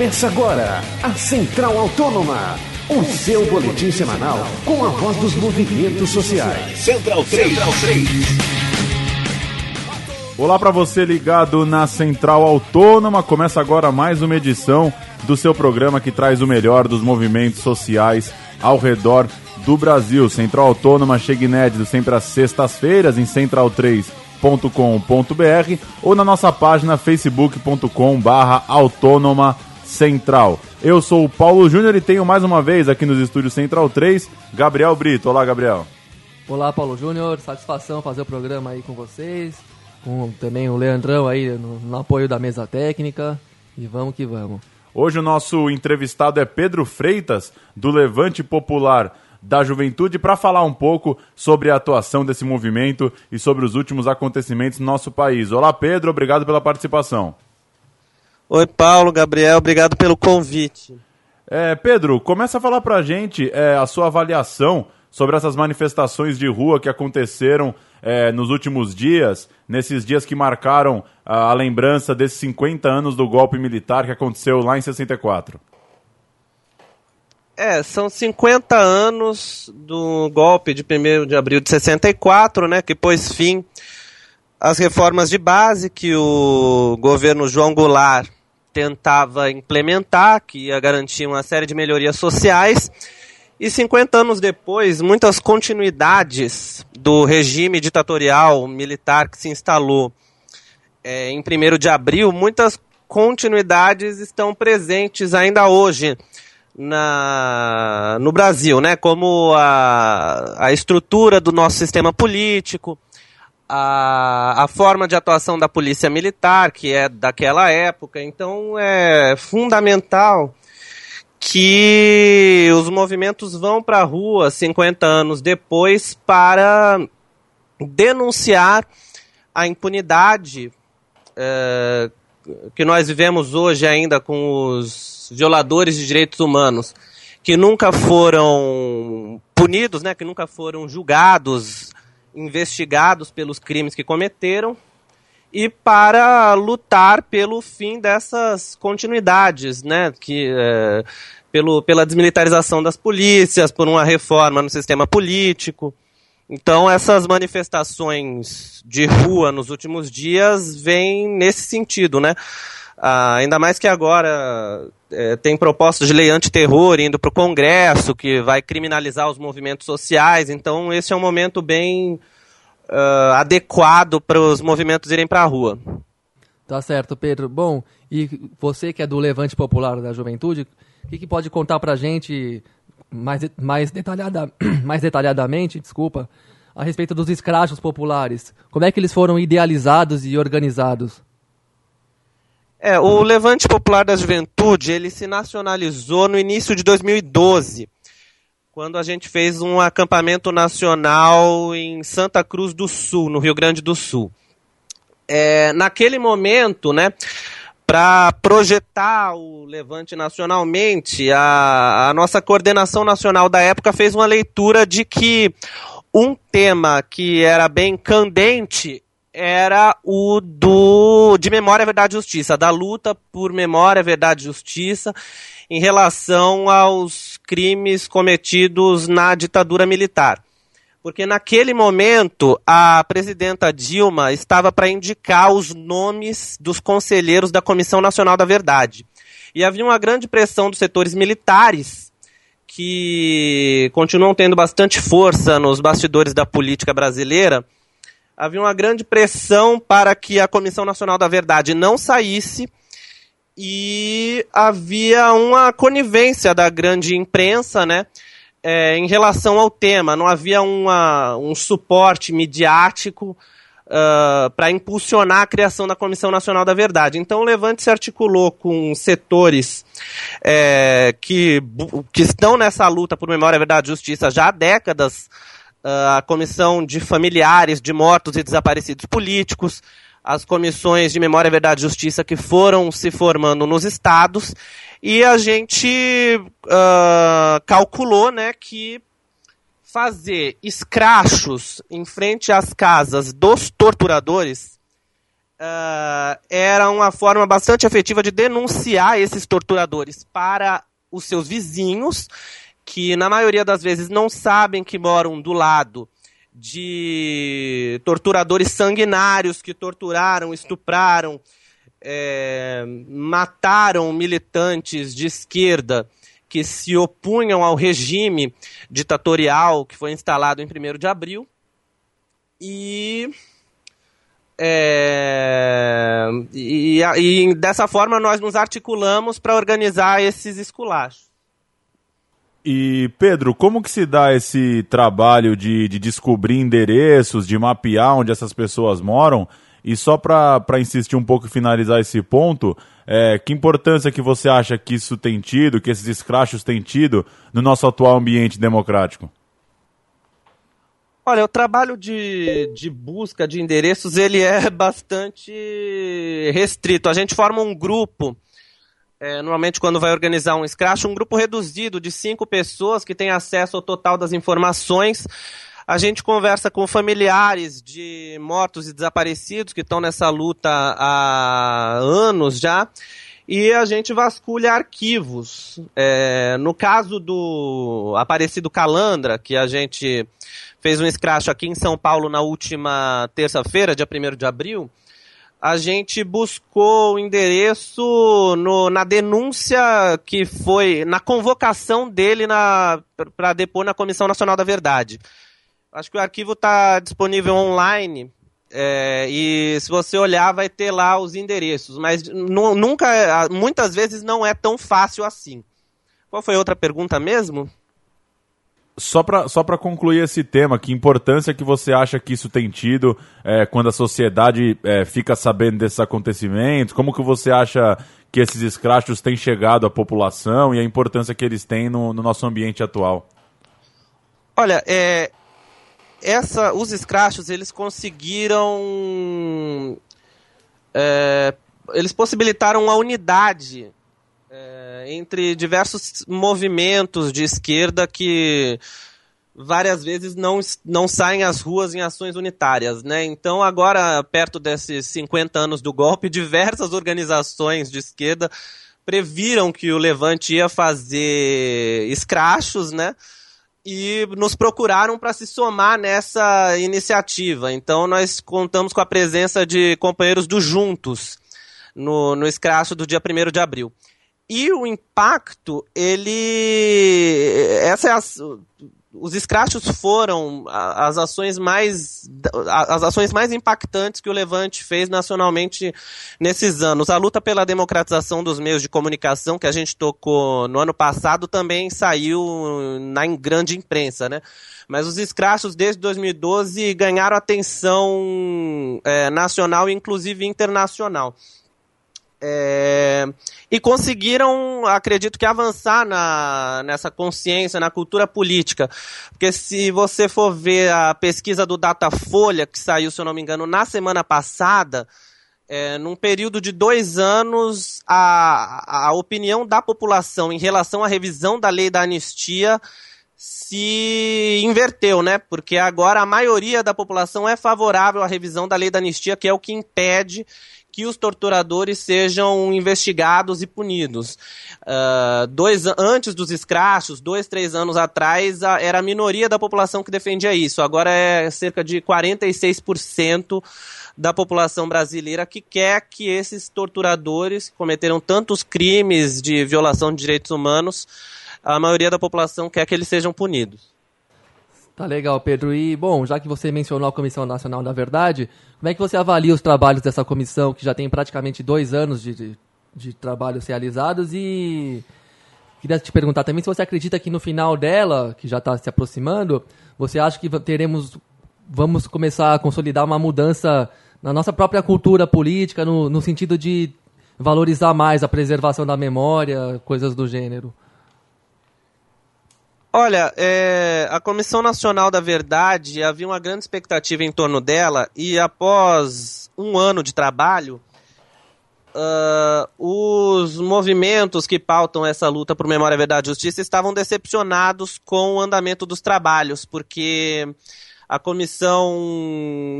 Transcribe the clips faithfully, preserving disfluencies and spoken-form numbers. Começa agora a Central Autônoma, o seu boletim semanal com a voz dos movimentos sociais. Central três. Olá para você ligado na Central Autônoma. Começa agora mais uma edição do seu programa que traz o melhor dos movimentos sociais ao redor do Brasil. Central Autônoma chega inédito sempre às sextas-feiras em central três ponto com ponto b r ou na nossa página facebook ponto com barra autônoma central. Eu sou o Paulo Júnior e tenho mais uma vez aqui nos estúdios Central três, Gabriel Brito. Olá, Gabriel. Olá, Paulo Júnior. Satisfação fazer o programa aí com vocês, com também o Leandrão aí no, no apoio da mesa técnica, e vamos que vamos. Hoje o nosso entrevistado é Pedro Freitas, do Levante Popular da Juventude, para falar um pouco sobre a atuação desse movimento e sobre os últimos acontecimentos no nosso país. Olá, Pedro, obrigado pela participação. Oi, Paulo, Gabriel, obrigado pelo convite. É, Pedro, começa a falar para a gente é, a sua avaliação sobre essas manifestações de rua que aconteceram é, nos últimos dias, nesses dias que marcaram a, a lembrança desses cinquenta anos do golpe militar que aconteceu lá em sessenta e quatro. É, são cinquenta anos do golpe de primeiro de abril de sessenta e quatro, né, que pôs fim às reformas de base que o governo João Goulart tentava implementar, que ia garantir uma série de melhorias sociais. E cinquenta anos depois, muitas continuidades do regime ditatorial militar que se instalou é, em primeiro de abril, muitas continuidades estão presentes ainda hoje Na, no Brasil, né? Como a, a estrutura do nosso sistema político, a, a forma de atuação da polícia militar, que é daquela época. Então é fundamental que os movimentos vão para a rua cinquenta anos depois para denunciar a impunidade é, que nós vivemos hoje ainda com os violadores de direitos humanos, que nunca foram punidos, né, que nunca foram julgados, investigados pelos crimes que cometeram, e para lutar pelo fim dessas continuidades, né, que, é, pelo, pela desmilitarização das polícias, por uma reforma no sistema político. Então, essas manifestações de rua nos últimos dias vêm nesse sentido, né? Ah, ainda mais que agora é, tem propostas de lei antiterror indo para o Congresso, que vai criminalizar os movimentos sociais. Então esse é um momento bem uh, adequado para os movimentos irem para a rua. Tá certo, Pedro. Bom, e você que é do Levante Popular da Juventude, o que, que pode contar para a gente mais, mais, detalhada, mais detalhadamente, desculpa, a respeito dos escrachos populares? Como é que eles foram idealizados e organizados? É, o Levante Popular da Juventude, ele se nacionalizou no início de dois mil e doze, quando a gente fez um acampamento nacional em Santa Cruz do Sul, no Rio Grande do Sul. É, naquele momento, né, para projetar o Levante nacionalmente, a, a nossa coordenação nacional da época fez uma leitura de que um tema que era bem candente era o do de memória, verdade e justiça, da luta por memória, verdade e justiça em relação aos crimes cometidos na ditadura militar. Porque naquele momento a presidenta Dilma estava para indicar os nomes dos conselheiros da Comissão Nacional da Verdade. E havia uma grande pressão dos setores militares que continuam tendo bastante força nos bastidores da política brasileira. Havia uma grande pressão para que a Comissão Nacional da Verdade não saísse, e havia uma conivência da grande imprensa, né, é, em relação ao tema. Não havia uma, um suporte midiático uh, para impulsionar a criação da Comissão Nacional da Verdade. Então o Levante se articulou com setores é, que, que estão nessa luta por memória, verdade e justiça já há décadas. A comissão de familiares de mortos e desaparecidos políticos, as comissões de memória, verdade e justiça que foram se formando nos estados, e a gente uh, calculou, né, que fazer escrachos em frente às casas dos torturadores uh, era uma forma bastante afetiva de denunciar esses torturadores para os seus vizinhos, que na maioria das vezes não sabem que moram do lado de torturadores sanguinários que torturaram, estupraram, é, mataram militantes de esquerda que se opunham ao regime ditatorial que foi instalado em primeiro de abril. E, é, e, e dessa forma nós nos articulamos para organizar esses esculachos. E, Pedro, como que se dá esse trabalho de, de descobrir endereços, de mapear onde essas pessoas moram? E só para insistir um pouco e finalizar esse ponto, é, que importância que você acha que isso tem tido, que esses escrachos têm tido no nosso atual ambiente democrático? Olha, o trabalho de, de busca de endereços, ele é bastante restrito. A gente forma um grupo, é, normalmente quando vai organizar um escracho, um grupo reduzido de cinco pessoas que tem acesso ao total das informações. A gente conversa com familiares de mortos e desaparecidos que estão nessa luta há anos já, e a gente vasculha arquivos. É, no caso do Aparecido Calandra, que a gente fez um escracho aqui em São Paulo na última terça-feira, dia primeiro de abril, a gente buscou o endereço no, na denúncia que foi, na convocação dele para depor na Comissão Nacional da Verdade. Acho que o arquivo está disponível online, é, e se você olhar vai ter lá os endereços, mas nu- nunca, muitas vezes não é tão fácil assim. Qual foi a outra pergunta mesmo? Só para só para concluir esse tema, que importância que você acha que isso tem tido, é, quando a sociedade, é, fica sabendo desses acontecimentos? Como que você acha que esses escrachos têm chegado à população e a importância que eles têm no, no nosso ambiente atual? Olha, é... Essa, os escrachos, eles conseguiram, é, eles possibilitaram a unidade, é, entre diversos movimentos de esquerda que várias vezes não, não saem às ruas em ações unitárias, né? Então agora, perto desses cinquenta anos do golpe, diversas organizações de esquerda previram que o Levante ia fazer escrachos, né? E nos procuraram para se somar nessa iniciativa. Então nós contamos com a presença de companheiros do Juntos no, no escracho do dia primeiro de abril. E o impacto, ele... Essa é a... Os escrachos foram as ações, mais, as ações mais impactantes que o Levante fez nacionalmente nesses anos. A luta pela democratização dos meios de comunicação, que a gente tocou no ano passado, também saiu na grande imprensa, né? Mas os escrachos, desde dois mil e doze, ganharam atenção, é, nacional e inclusive internacional. É, e conseguiram, acredito que, avançar na, nessa consciência, na cultura política. Porque se você for ver a pesquisa do Datafolha, que saiu, se eu não me engano, na semana passada, é, num período de dois anos, a, a opinião da população em relação à revisão da lei da anistia se inverteu, né? Porque agora a maioria da população é favorável à revisão da lei da anistia, que é o que impede que os torturadores sejam investigados e punidos. Uh, dois, antes dos escrachos, dois, três anos atrás, a, era a minoria da população que defendia isso. Agora é cerca de quarenta e seis por cento da população brasileira que quer que esses torturadores, que cometeram tantos crimes de violação de direitos humanos, a maioria da população quer que eles sejam punidos. Tá legal, Pedro. E, bom, já que você mencionou a Comissão Nacional da Verdade, como é que você avalia os trabalhos dessa comissão, que já tem praticamente dois anos de, de, de trabalhos realizados? E queria te perguntar também se você acredita que no final dela, que já está se aproximando, você acha que teremos, vamos começar a consolidar uma mudança na nossa própria cultura política, no, no sentido de valorizar mais a preservação da memória, coisas do gênero? Olha, é, a Comissão Nacional da Verdade, havia uma grande expectativa em torno dela, e após um ano de trabalho, uh, os movimentos que pautam essa luta por memória, verdade e justiça estavam decepcionados com o andamento dos trabalhos, porque a comissão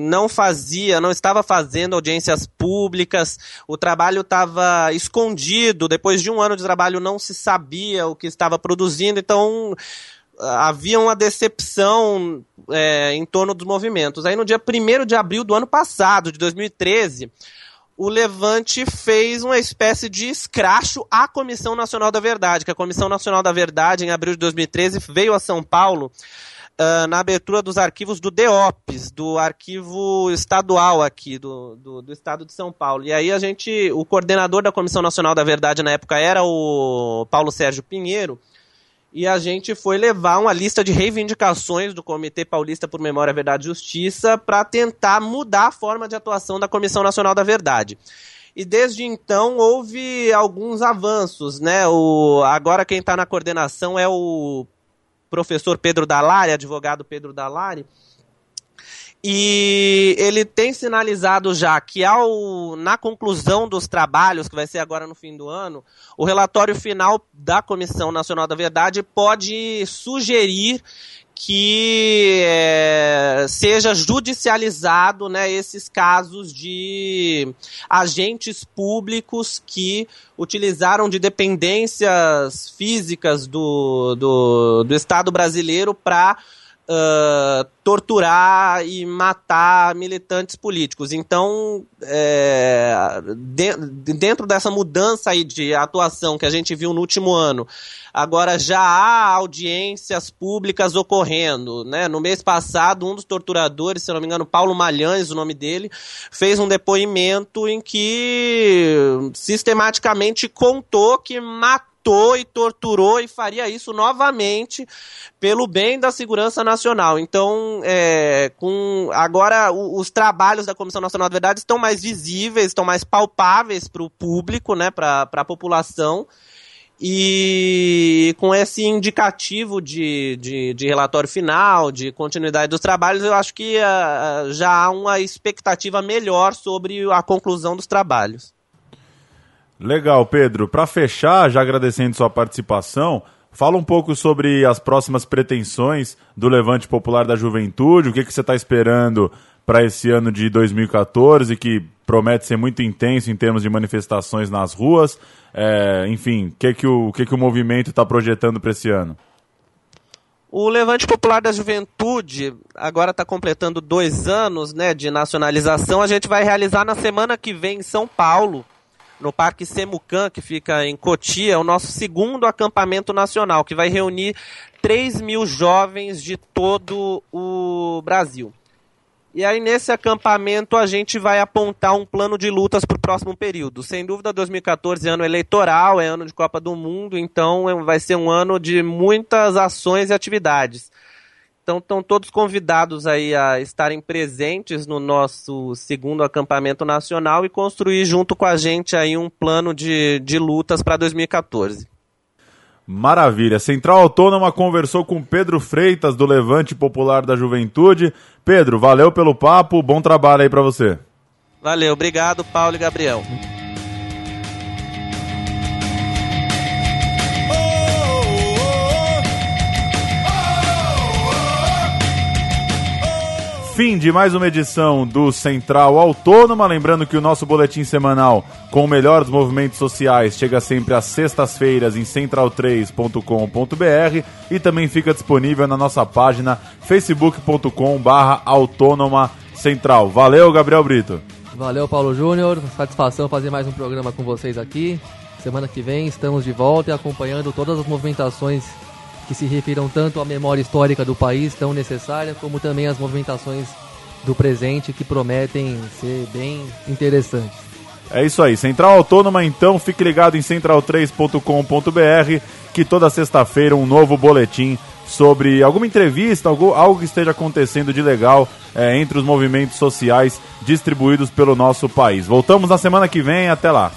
não fazia, não estava fazendo audiências públicas, o trabalho estava escondido, depois de um ano de trabalho não se sabia o que estava produzindo, então havia uma decepção é, em torno dos movimentos. Aí no dia primeiro de abril do ano passado, de dois mil e treze, o Levante fez uma espécie de escracho à Comissão Nacional da Verdade, que a Comissão Nacional da Verdade, em abril de dois mil e treze, veio a São Paulo uh, na abertura dos arquivos do D O P S, do arquivo estadual aqui, do, do, do estado de São Paulo. E aí a gente, o coordenador da Comissão Nacional da Verdade na época era o Paulo Sérgio Pinheiro, e a gente foi levar uma lista de reivindicações do Comitê Paulista por Memória, Verdade e Justiça para tentar mudar a forma de atuação da Comissão Nacional da Verdade. E desde então houve alguns avanços, né? O, agora quem está na coordenação é o professor Pedro Dallari, advogado Pedro Dallari, e ele tem sinalizado já que ao, na conclusão dos trabalhos, que vai ser agora no fim do ano, o relatório final da Comissão Nacional da Verdade pode sugerir que é, seja judicializado, né, esses casos de agentes públicos que utilizaram de dependências físicas do, do, do Estado brasileiro para Uh, torturar e matar militantes políticos. Então, é, de, dentro dessa mudança aí de atuação que a gente viu no último ano, agora já há audiências públicas ocorrendo, né? No mês passado, um dos torturadores, se não me engano, Paulo Malhães, o nome dele, fez um depoimento em que sistematicamente contou que matou e torturou e faria isso novamente pelo bem da segurança nacional. Então, é, com, agora o, os trabalhos da Comissão Nacional da Verdade estão mais visíveis, estão mais palpáveis para o público, né, para a população, e com esse indicativo de, de, de relatório final, de continuidade dos trabalhos, eu acho que uh, já há uma expectativa melhor sobre a conclusão dos trabalhos. Legal, Pedro. Para fechar, já agradecendo sua participação, fala um pouco sobre as próximas pretensões do Levante Popular da Juventude, o que, que você está esperando para esse ano de dois mil e quatorze, que promete ser muito intenso em termos de manifestações nas ruas. É, enfim, que que o que, que o movimento está projetando para esse ano? O Levante Popular da Juventude agora está completando dois anos, né, de nacionalização. A gente vai realizar na semana que vem em São Paulo, no Parque Semucan, que fica em Cotia, o nosso segundo acampamento nacional, que vai reunir três mil jovens de todo o Brasil. E aí, nesse acampamento, a gente vai apontar um plano de lutas para o próximo período. Sem dúvida, dois mil e quatorze é ano eleitoral, é ano de Copa do Mundo, então vai ser um ano de muitas ações e atividades. Então, estão todos convidados aí a estarem presentes no nosso segundo acampamento nacional e construir junto com a gente aí um plano de, de lutas para dois mil e quatorze. Maravilha. Central Autônoma conversou com Pedro Freitas, do Levante Popular da Juventude. Pedro, valeu pelo papo, bom trabalho aí para você. Valeu, obrigado, Paulo e Gabriel. Fim de mais uma edição do Central Autônoma, lembrando que o nosso boletim semanal com o melhor dos movimentos sociais chega sempre às sextas-feiras em central três ponto com ponto b r e também fica disponível na nossa página facebook ponto com barra autônoma central. Valeu, Gabriel Brito. Valeu, Paulo Júnior, satisfação fazer mais um programa com vocês aqui. Semana que vem estamos de volta e acompanhando todas as movimentações que se refiram tanto à memória histórica do país, tão necessária, como também às movimentações do presente, que prometem ser bem interessantes. É isso aí. Central Autônoma, então, fique ligado em central três ponto com ponto b r, que toda sexta-feira um novo boletim sobre alguma entrevista, algo, algo que esteja acontecendo de legal é, entre os movimentos sociais distribuídos pelo nosso país. Voltamos na semana que vem, até lá.